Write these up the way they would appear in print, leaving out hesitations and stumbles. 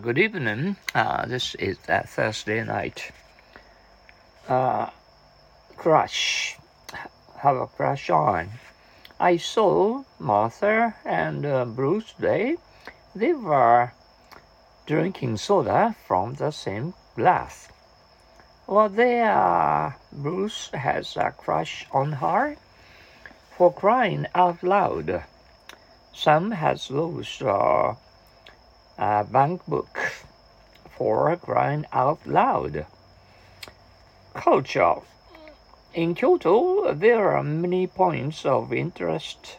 Good evening. This is Thursday night. Crush. Have a crush on. I saw Martha and Bruce today. They were drinking soda from the same glass. Well, Bruce has a crush on her. For crying out loud. Sam has lost a bank book for crying out loud. Culture. In Kyoto, there are many points of interest.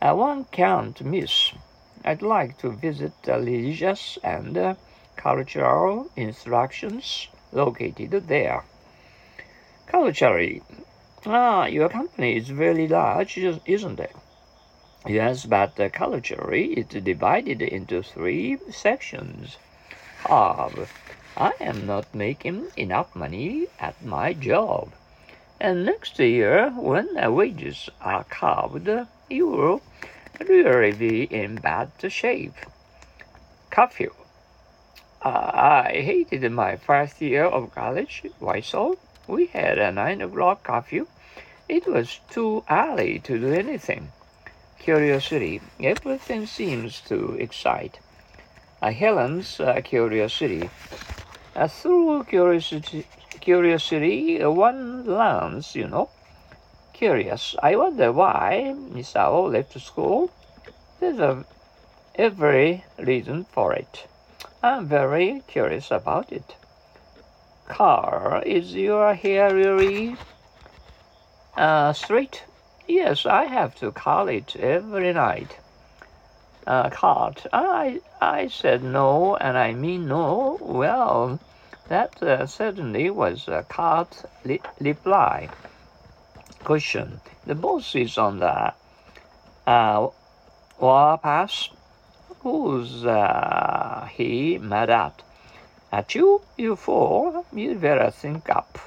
One can't miss. I'd like to visit the religious and cultural instructions located there. Culturally. Your company is very large, isn't it? Yes, but culturally, it's divided into three sections. I am not making enough money at my job. And next year, when wages are halved, you will really be in bad shape. Curfew. I hated my first year of college. Why so? We had a 9 o'clock curfew. It was too early to do anything.Curiosity. Everything seems to excite. Helen's curiosity. Through curiosity, one learns, you know. Curious. I wonder why Misao left school. There's every reason for it. I'm very curious about it. Car. Is your hair really straight?Yes, I have to curl it every night. Cut. I said no, and I mean no. Well, that certainly was a curt reply. Question. The boss is on the warpath. Who's he mad at? At you, you fool. You better think up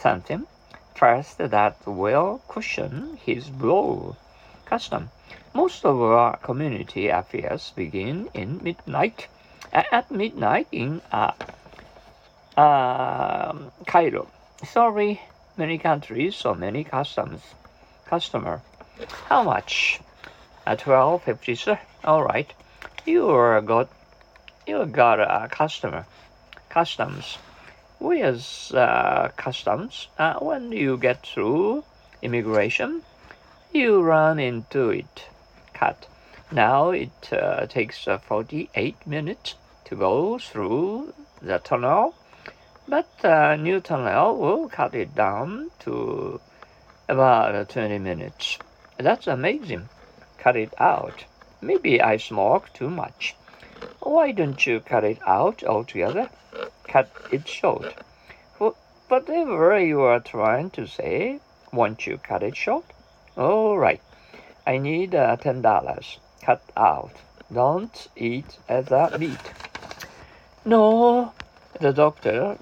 something.First, that will cushion his blow. Custom. Most of our community affairs begin in midnight. At midnight in Cairo. Sorry, many countries, so many customs. Customer. How much? 12.50, sir. All right. You got a customer. Customs.Where's customs? When you get through immigration, you run into it. Cut. Now it takes 48 minutes to go through the tunnel, but the new tunnel will cut it down to about 20 minutes. That's amazing. Cut it out. Maybe I smoke too much. Why don't you cut it out altogether?Cut it short. Whatever you are trying to say, won't you cut it short? All right. I need $10. Cut out. Don't eat the meat. No, the doctor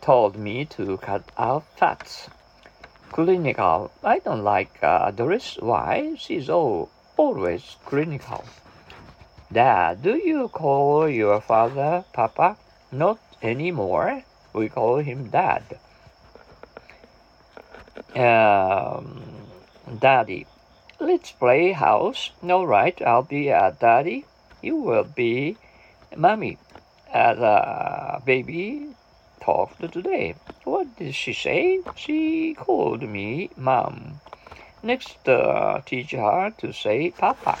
told me to cut out fats. Clinical. I don't like Doris. Why? She's always clinical. Dad, do you call your father Papa? Not anymore. We call him Dad. Daddy. Let's play house. All right, I'll be Daddy. You will be Mommy. The baby talked today. What did she say? She called me Mom. Next, teach her to say Papa.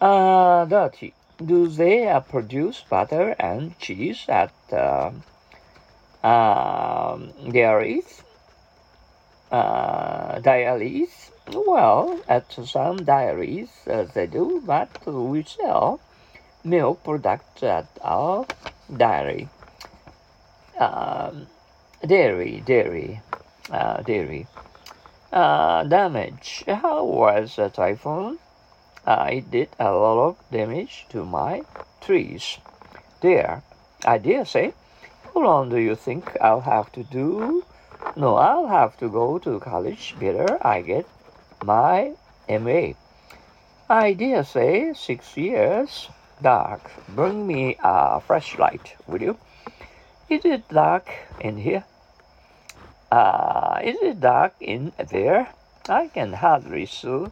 Dirty.Do they produce butter and cheese at dairies? Well, at some dairies they do, but we sell milk products at our dairy. Dairy. Damage. How was the typhoon?It did a lot of damage to my trees. There, I dare say. How long do you think I'll have to do? No, I'll have to go to college better I get my MA. I dare say 6 years. dark. Bring me a flashlight, will you? Is it dark in here? Is it dark in there? I can hardly see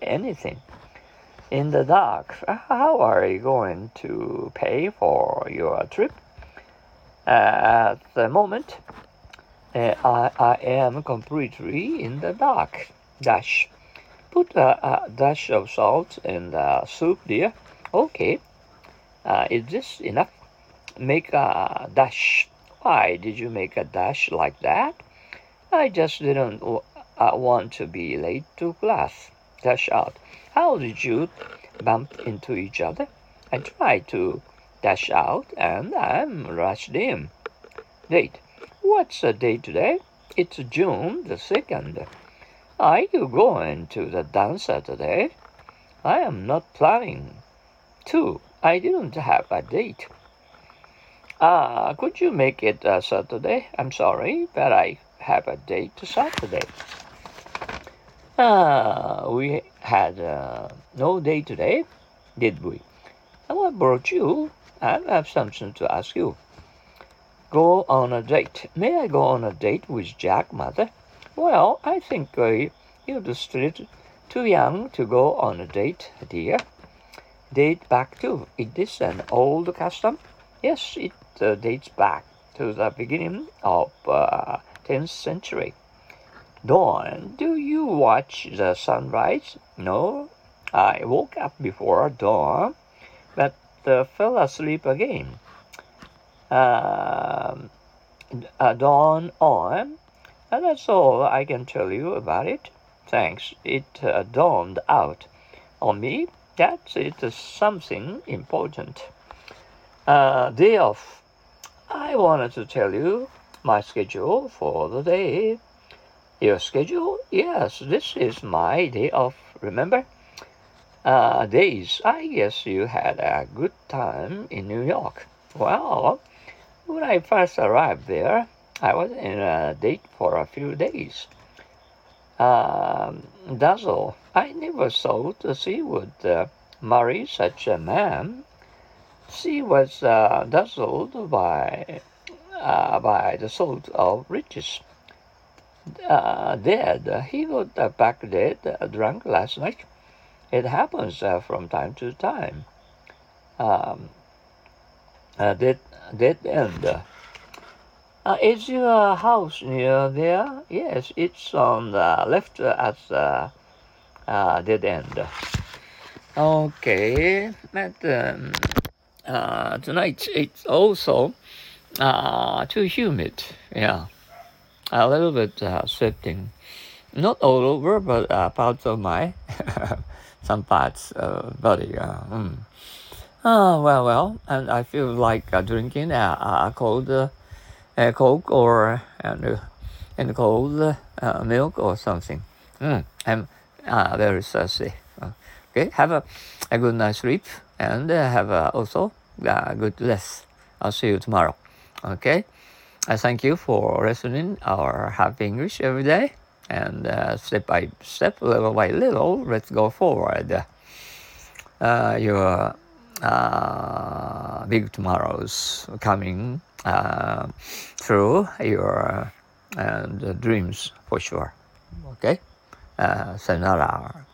anything. In the dark, how are you going to pay for your trip? At the moment, I am completely in the dark. Dash. Put a dash of salt in the soup, dear. Okay. Is this enough? Make a dash. Why did you make a dash like that? I just didn't want to be late to class. Dash out. How did you bump into each other? I tried to dash out and I'm rushed in. Date. What's the date today? It's June the 2nd. Are you going to the dancer today? I am not planning. 2. I didn't have a date. Could you make it Saturday? I'm sorry, but I have a date Saturday. We had no date today, did we? What brought you? I have something to ask you. Go on a date. May I go on a date with Jack, Mother? Well, I think you're still too young to go on a date, dear. Date back to. Is this an old custom? Yes, it dates back to the beginning of 10th century. Dawn. Do you watch the sunrise? No, I woke up before dawn, but fell asleep again. Dawn on, and that's all I can tell you about it. Thanks, it dawned out on me that it is something important. Day off. I wanted to tell you my schedule for the day. Your schedule? Yes, this is my day off, remember? Days. I guess you had a good time in New York. Well, when I first arrived there, I was in a date for a few days. Dazzle. I never thought she would marry such a man. She was dazzled by the thought of riches. Dead. He got back dead, drunk last night. It happens from time to time. Dead end. Is your house near there? Yes, it's on the left at the dead end. Okay, but tonight it's also too humid. Yeah. A little bit sweating, not all over, but parts of my body. Well, and I feel like drinking a cold Coke or and cold milk or something. I'm very thirsty. Okay, have a good night's sleep and have also a good rest. I'll see you tomorrow. Okay. Thank you for listening our Happy English every day. And step by step, little by little, let's go forward. Your big tomorrows coming through your dreams for sure. Okay? Sayonara.